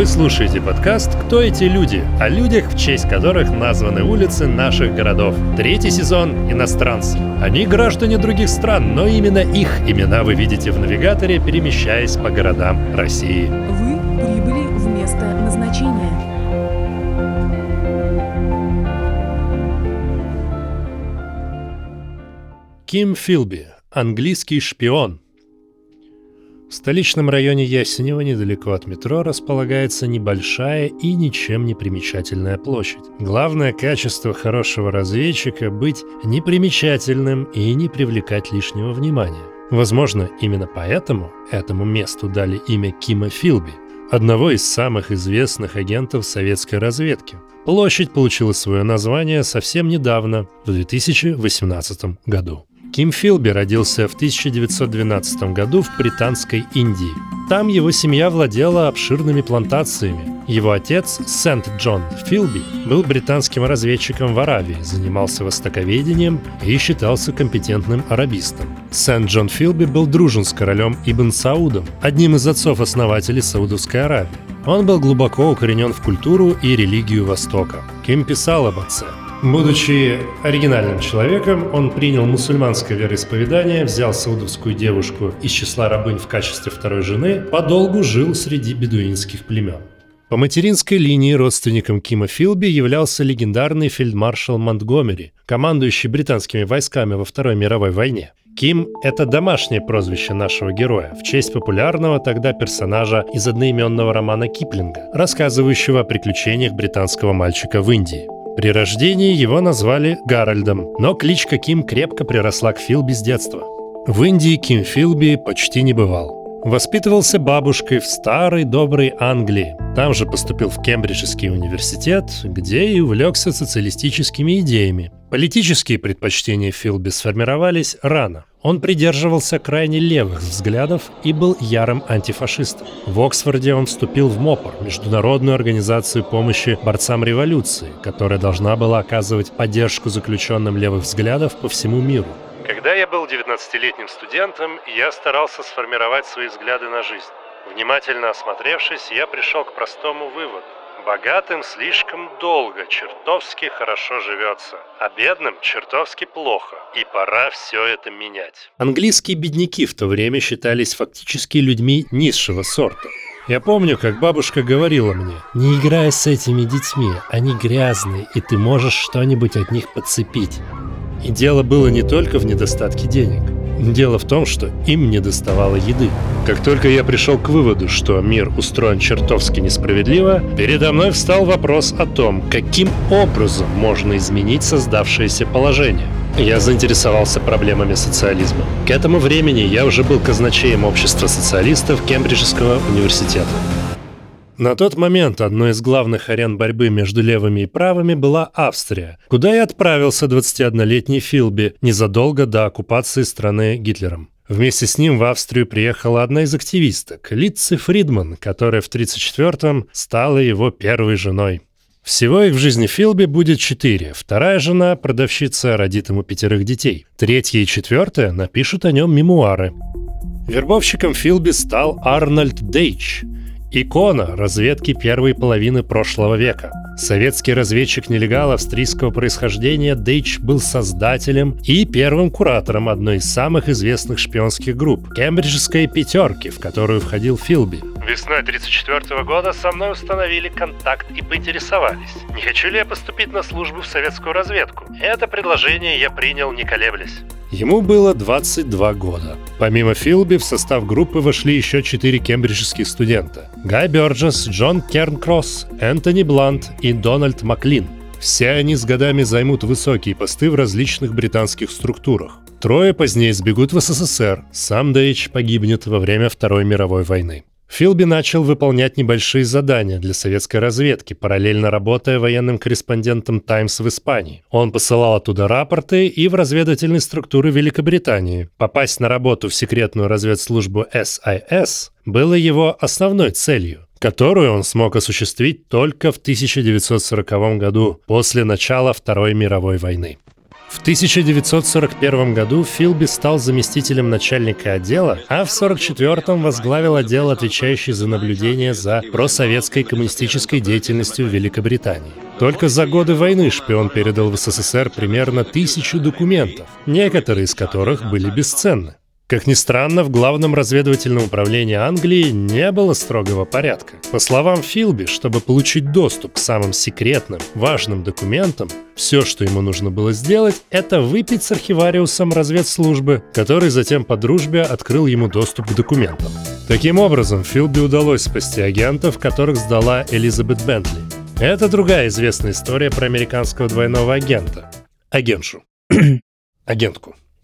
Вы слушаете подкаст «Кто эти люди?», о людях, в честь которых названы улицы наших городов. Третий сезон — иностранцы. Они граждане других стран, но именно их имена вы видите в навигаторе, перемещаясь по городам России. Вы прибыли в место назначения. Ким Филби, английский шпион. В столичном районе Ясенева, недалеко от метро, располагается небольшая и ничем не примечательная площадь. Главное качество хорошего разведчика – быть непримечательным и не привлекать лишнего внимания. Возможно, именно поэтому этому месту дали имя Кима Филби, одного из самых известных агентов советской разведки. Площадь получила свое название совсем недавно, в 2018 году. Ким Филби родился в 1912 году в британской Индии. Там его семья владела обширными плантациями. Его отец, Сент-Джон Филби, был британским разведчиком в Аравии, занимался востоковедением и считался компетентным арабистом. Сент-Джон Филби был дружен с королем Ибн Саудом, одним из отцов-основателей Саудовской Аравии. Он был глубоко укоренен в культуру и религию Востока. Ким писал об отце. Будучи оригинальным человеком, он принял мусульманское вероисповедание, взял саудовскую девушку из числа рабынь в качестве второй жены, подолгу жил среди бедуинских племен. По материнской линии родственником Кима Филби являлся легендарный фельдмаршал Монтгомери, командующий британскими войсками во Второй мировой войне. Ким – это домашнее прозвище нашего героя в честь популярного тогда персонажа из одноименного романа Киплинга, рассказывающего о приключениях британского мальчика в Индии. При рождении его назвали Гарольдом, но кличка Ким крепко приросла к Филби с детства. В Индии Ким Филби почти не бывал. Воспитывался бабушкой в старой доброй Англии. Там же поступил в Кембриджский университет, где и увлекся социалистическими идеями. Политические предпочтения Филби сформировались рано. Он придерживался крайне левых взглядов и был ярым антифашистом. В Оксфорде он вступил в МОПР, международную организацию помощи борцам революции, которая должна была оказывать поддержку заключенным левых взглядов по всему миру. Когда я был 19-летним студентом, я старался сформировать свои взгляды на жизнь. Внимательно осмотревшись, я пришел к простому выводу. Богатым слишком долго чертовски хорошо живется, а бедным чертовски плохо, и пора все это менять. Английские бедняки в то время считались фактически людьми низшего сорта. Я помню, как бабушка говорила мне: «Не играй с этими детьми, они грязные, и ты можешь что-нибудь от них подцепить». И дело было не только в недостатке денег. Дело в том, что им не доставало еды. Как только я пришел к выводу, что мир устроен чертовски несправедливо, передо мной встал вопрос о том, каким образом можно изменить создавшееся положение. Я заинтересовался проблемами социализма. К этому времени я уже был казначеем общества социалистов Кембриджского университета. На тот момент одной из главных арен борьбы между левыми и правыми была Австрия, куда и отправился 21-летний Филби незадолго до оккупации страны Гитлером. Вместе с ним в Австрию приехала одна из активисток, Лидци Фридман, которая в 1934-м стала его первой женой. Всего их в жизни Филби будет 4. Вторая жена, продавщица, родит ему 5 детей. Третья и четвертая напишут о нем мемуары. Вербовщиком Филби стал Арнольд Дейч, икона разведки первой половины прошлого века. Советский разведчик-нелегал австрийского происхождения, Дейч был создателем и первым куратором одной из самых известных шпионских групп — Кембриджской пятерки, в которую входил Филби. Весной 1934 года со мной установили контакт и поинтересовались, не хочу ли я поступить на службу в советскую разведку. Это предложение я принял, не колеблясь. Ему было 22 года. Помимо Филби в состав группы вошли еще 4 кембриджских студента: Гай Бёрджес, Джон Кернкросс, Энтони Блант и Дональд Маклин. Все они с годами займут высокие посты в различных британских структурах. 3 позднее сбегут в СССР, сам Дейч погибнет во время Второй мировой войны. Филби начал выполнять небольшие задания для советской разведки, параллельно работая военным корреспондентом «Таймс» в Испании. Он посылал оттуда рапорты и в разведывательные структуры Великобритании. Попасть на работу в секретную разведслужбу SIS было его основной целью, которую он смог осуществить только в 1940 году, после начала Второй мировой войны. В 1941 году Филби стал заместителем начальника отдела, а в 1944-м возглавил отдел, отвечающий за наблюдение за просоветской коммунистической деятельностью в Великобритании. Только за годы войны шпион передал в СССР примерно 1000 документов, некоторые из которых были бесценны. Как ни странно, в Главном разведывательном управлении Англии не было строгого порядка. По словам Филби, чтобы получить доступ к самым секретным, важным документам, все, что ему нужно было сделать, это выпить с архивариусом разведслужбы, который затем по дружбе открыл ему доступ к документам. Таким образом, Филби удалось спасти агентов, которых сдала Элизабет Бентли. Это другая известная история про американского двойного агента. Агентку.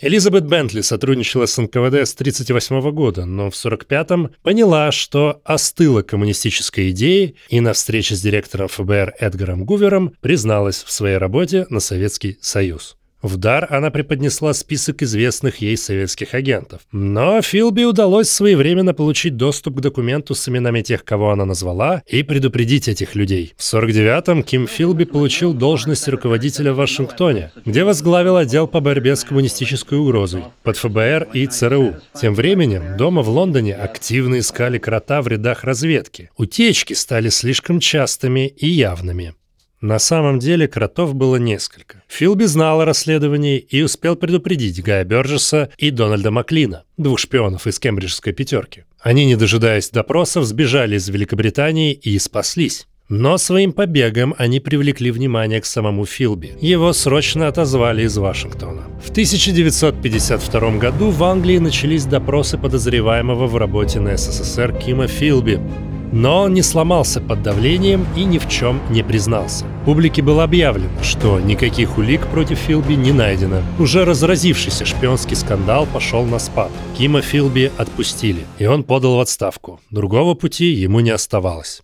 Элизабет Бентли сотрудничала с НКВД с 1938 года, но в 1945-м поняла, что остыла коммунистической идеей и на встрече с директором ФБР Эдгаром Гувером призналась в своей работе на Советский Союз. В дар она преподнесла список известных ей советских агентов. Но Филби удалось своевременно получить доступ к документу с именами тех, кого она назвала, и предупредить этих людей. В 1949-м Ким Филби получил должность руководителя в Вашингтоне, где возглавил отдел по борьбе с коммунистической угрозой под ФБР и ЦРУ. Тем временем дома в Лондоне активно искали крота в рядах разведки. Утечки стали слишком частыми и явными. На самом деле кротов было несколько. Филби знал о расследовании и успел предупредить Гая Бёрджеса и Дональда Маклина, двух шпионов из Кембриджской пятерки. Они, не дожидаясь допросов, сбежали из Великобритании и спаслись. Но своим побегом они привлекли внимание к самому Филби. Его срочно отозвали из Вашингтона. В 1952 году в Англии начались допросы подозреваемого в работе на СССР Кима Филби. Но он не сломался под давлением и ни в чем не признался. Публике было объявлено, что никаких улик против Филби не найдено. Уже разразившийся шпионский скандал пошел на спад. Кима Филби отпустили, и он подал в отставку. Другого пути ему не оставалось.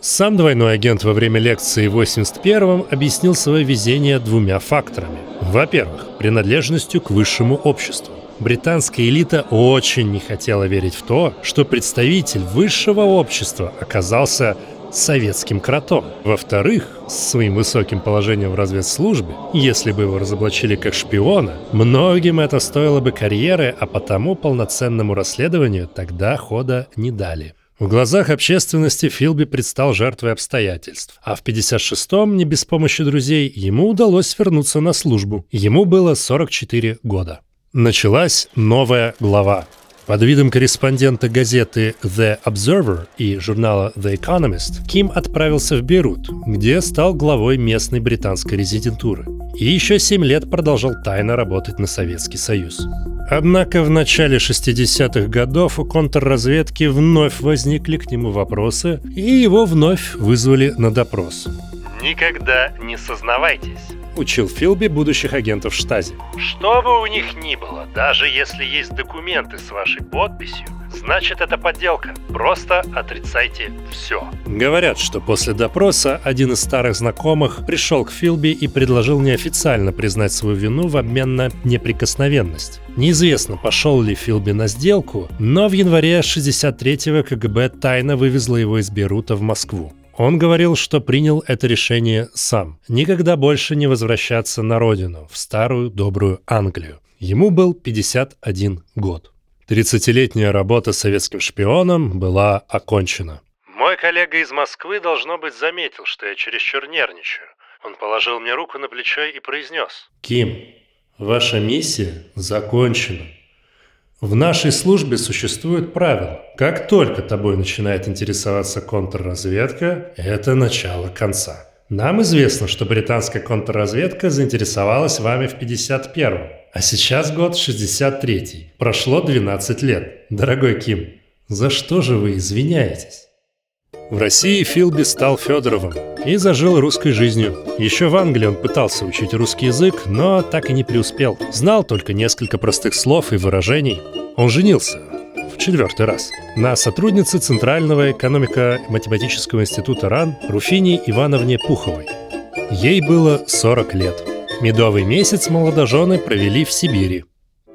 Сам двойной агент во время лекции в 1981-м объяснил свое везение двумя факторами. Во-первых, принадлежностью к высшему обществу. Британская элита очень не хотела верить в то, что представитель высшего общества оказался советским кротом. Во-вторых, с своим высоким положением в разведслужбе, если бы его разоблачили как шпиона, многим это стоило бы карьеры, а потому полноценному расследованию тогда хода не дали. В глазах общественности Филби предстал жертвой обстоятельств, а в 1956-м, не без помощи друзей, ему удалось вернуться на службу. Ему было 44 года. Началась новая глава. Под видом корреспондента газеты The Observer и журнала The Economist Ким отправился в Бейрут, где стал главой местной британской резидентуры. И еще 7 лет продолжал тайно работать на Советский Союз. Однако в начале 60-х годов у контрразведки вновь возникли к нему вопросы, и его вновь вызвали на допрос. «Никогда не сознавайтесь», — учил Филби будущих агентов Штази. «Что бы у них ни было, даже если есть документы с вашей подписью, значит, это подделка. Просто отрицайте все». Говорят, что после допроса один из старых знакомых пришел к Филби и предложил неофициально признать свою вину в обмен на неприкосновенность. Неизвестно, пошел ли Филби на сделку, но в январе 1963-го КГБ тайно вывезло его из Бейрута в Москву. Он говорил, что принял это решение сам. Никогда больше не возвращаться на родину, в старую добрую Англию. Ему был 51 год. 30-летняя работа советским шпионом была окончена. «Мой коллега из Москвы, должно быть, заметил, что я чересчур нервничаю. Он положил мне руку на плечо и произнес: „Ким, ваша миссия закончена. В нашей службе существует правило: как только тобой начинает интересоваться контрразведка, это начало конца. Нам известно, что британская контрразведка заинтересовалась вами в 1951-м, а сейчас год 1963. Прошло 12 лет. Дорогой Ким, за что же вы извиняетесь?" В России Филби стал Федоровым и зажил русской жизнью. Еще в Англии он пытался учить русский язык, но так и не преуспел. Знал только несколько простых слов и выражений. Он женился в 4-й раз на сотруднице Центрального экономико-математического института РАН Руфинии Ивановне Пуховой. Ей было 40 лет. Медовый месяц молодожены провели в Сибири.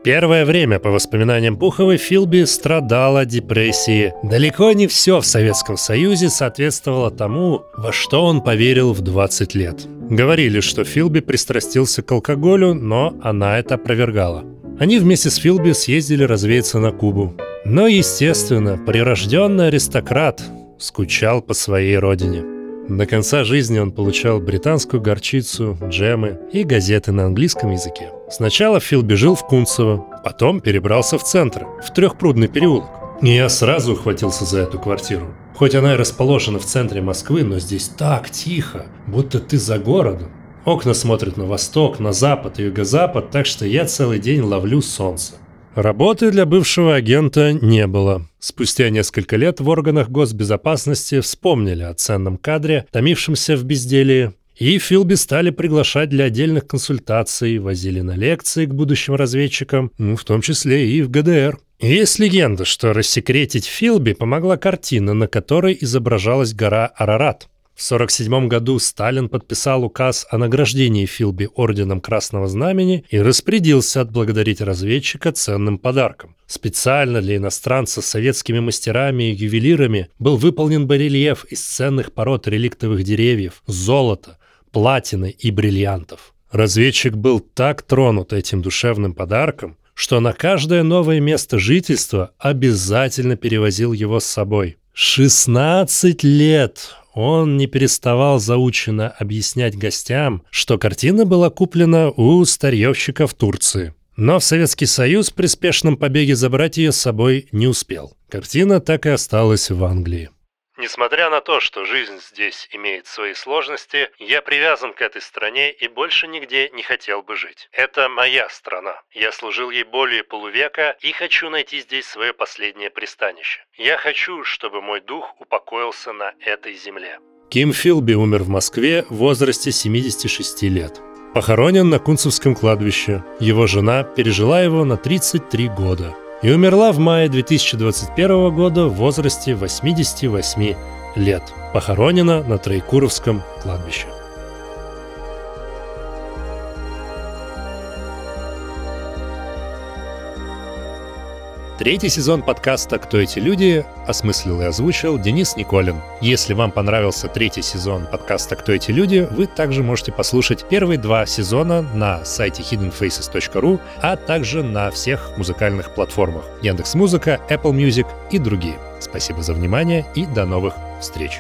Первое время, по воспоминаниям Пуховой, Филби страдала депрессией. Далеко не все в Советском Союзе соответствовало тому, во что он поверил в 20 лет. Говорили, что Филби пристрастился к алкоголю, но она это опровергала. Они вместе с Филби съездили развеяться на Кубу. Но, естественно, прирожденный аристократ скучал по своей родине. До конца жизни он получал британскую горчицу, джемы и газеты на английском языке. Сначала Филби жил в Кунцево, потом перебрался в центр, в Трёхпрудный переулок. И я сразу ухватился за эту квартиру. Хоть она и расположена в центре Москвы, но здесь так тихо, будто ты за городом. Окна смотрят на восток, на запад и юго-запад, так что я целый день ловлю солнце. Работы для бывшего агента не было. Спустя несколько лет в органах госбезопасности вспомнили о ценном кадре, томившемся в безделии, и Филби стали приглашать для отдельных консультаций, возили на лекции к будущим разведчикам, в том числе и в ГДР. Есть легенда, что рассекретить Филби помогла картина, на которой изображалась гора Арарат. В 1947 году Сталин подписал указ о награждении Филби орденом Красного Знамени и распорядился отблагодарить разведчика ценным подарком. Специально для иностранца советскими мастерами и ювелирами был выполнен барельеф из ценных пород реликтовых деревьев, золота, платины и бриллиантов. Разведчик был так тронут этим душевным подарком, что на каждое новое место жительства обязательно перевозил его с собой. 16 лет он не переставал заученно объяснять гостям, что картина была куплена у старьевщика в Турции. Но в Советский Союз при спешном побеге забрать ее с собой не успел. Картина так и осталась в Англии. Несмотря на то, что жизнь здесь имеет свои сложности, я привязан к этой стране и больше нигде не хотел бы жить. Это моя страна. Я служил ей более полувека и хочу найти здесь свое последнее пристанище. Я хочу, чтобы мой дух упокоился на этой земле. Ким Филби умер в Москве в возрасте 76 лет. Похоронен на Кунцевском кладбище. Его жена пережила его на 33 года. И умерла в мае 2021 года в возрасте 88 лет. Похоронена на Троекуровском кладбище. Третий сезон подкаста «Кто эти люди» осмыслил и озвучил Денис Николин. Если вам понравился третий сезон подкаста «Кто эти люди», вы также можете послушать первые два сезона на сайте hiddenfaces.ru, а также на всех музыкальных платформах: Яндекс.Музыка, Apple Music и другие. Спасибо за внимание и до новых встреч!